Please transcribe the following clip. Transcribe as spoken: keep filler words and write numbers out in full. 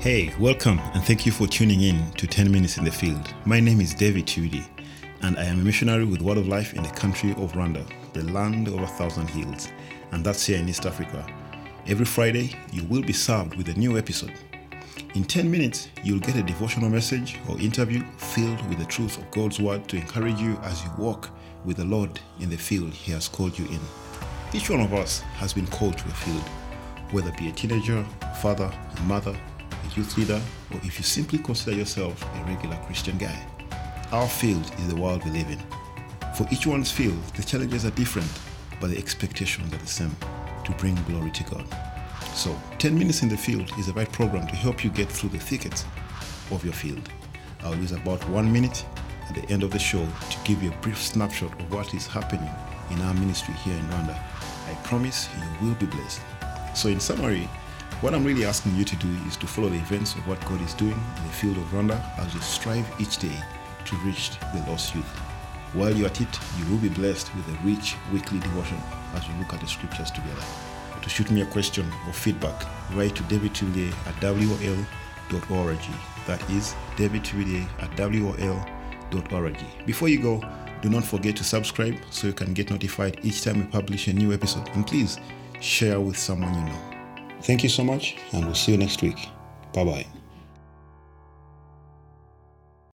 Hey, welcome and thank you for tuning in to ten minutes in the Field. My name is David Tudy and I am a missionary with Word of Life in the country of Rwanda, the land of a thousand hills, and that's here in East Africa. Every Friday, you will be served with a new episode. In ten minutes, you'll get a devotional message or interview filled with the truth of God's Word to encourage you as you walk with the Lord in the field He has called you in. Each one of us has been called to a field, whether it be a teenager, a father, a mother, youth leader, or if you simply consider yourself a regular Christian guy. Our field is the world we live in. For each one's field, the challenges are different, but the expectations are the same, to bring glory to God. So, ten minutes in the Field is the right program to help you get through the thickets of your field. I'll use about one minute at the end of the show to give you a brief snapshot of what is happening in our ministry here in Rwanda. I promise you will be blessed. So in summary, what I'm really asking you to do is to follow the events of what God is doing in the field of Rwanda as you strive each day to reach the lost youth. While you are at it, you will be blessed with a rich weekly devotion as we look at the scriptures together. To shoot me a question or feedback, write to davidtudy at w o l dot org. That is davidtudy at w o l dot org. Before you go, do not forget to subscribe so you can get notified each time we publish a new episode. And please, share with someone you know. Thank you so much, and we'll see you next week. Bye-bye.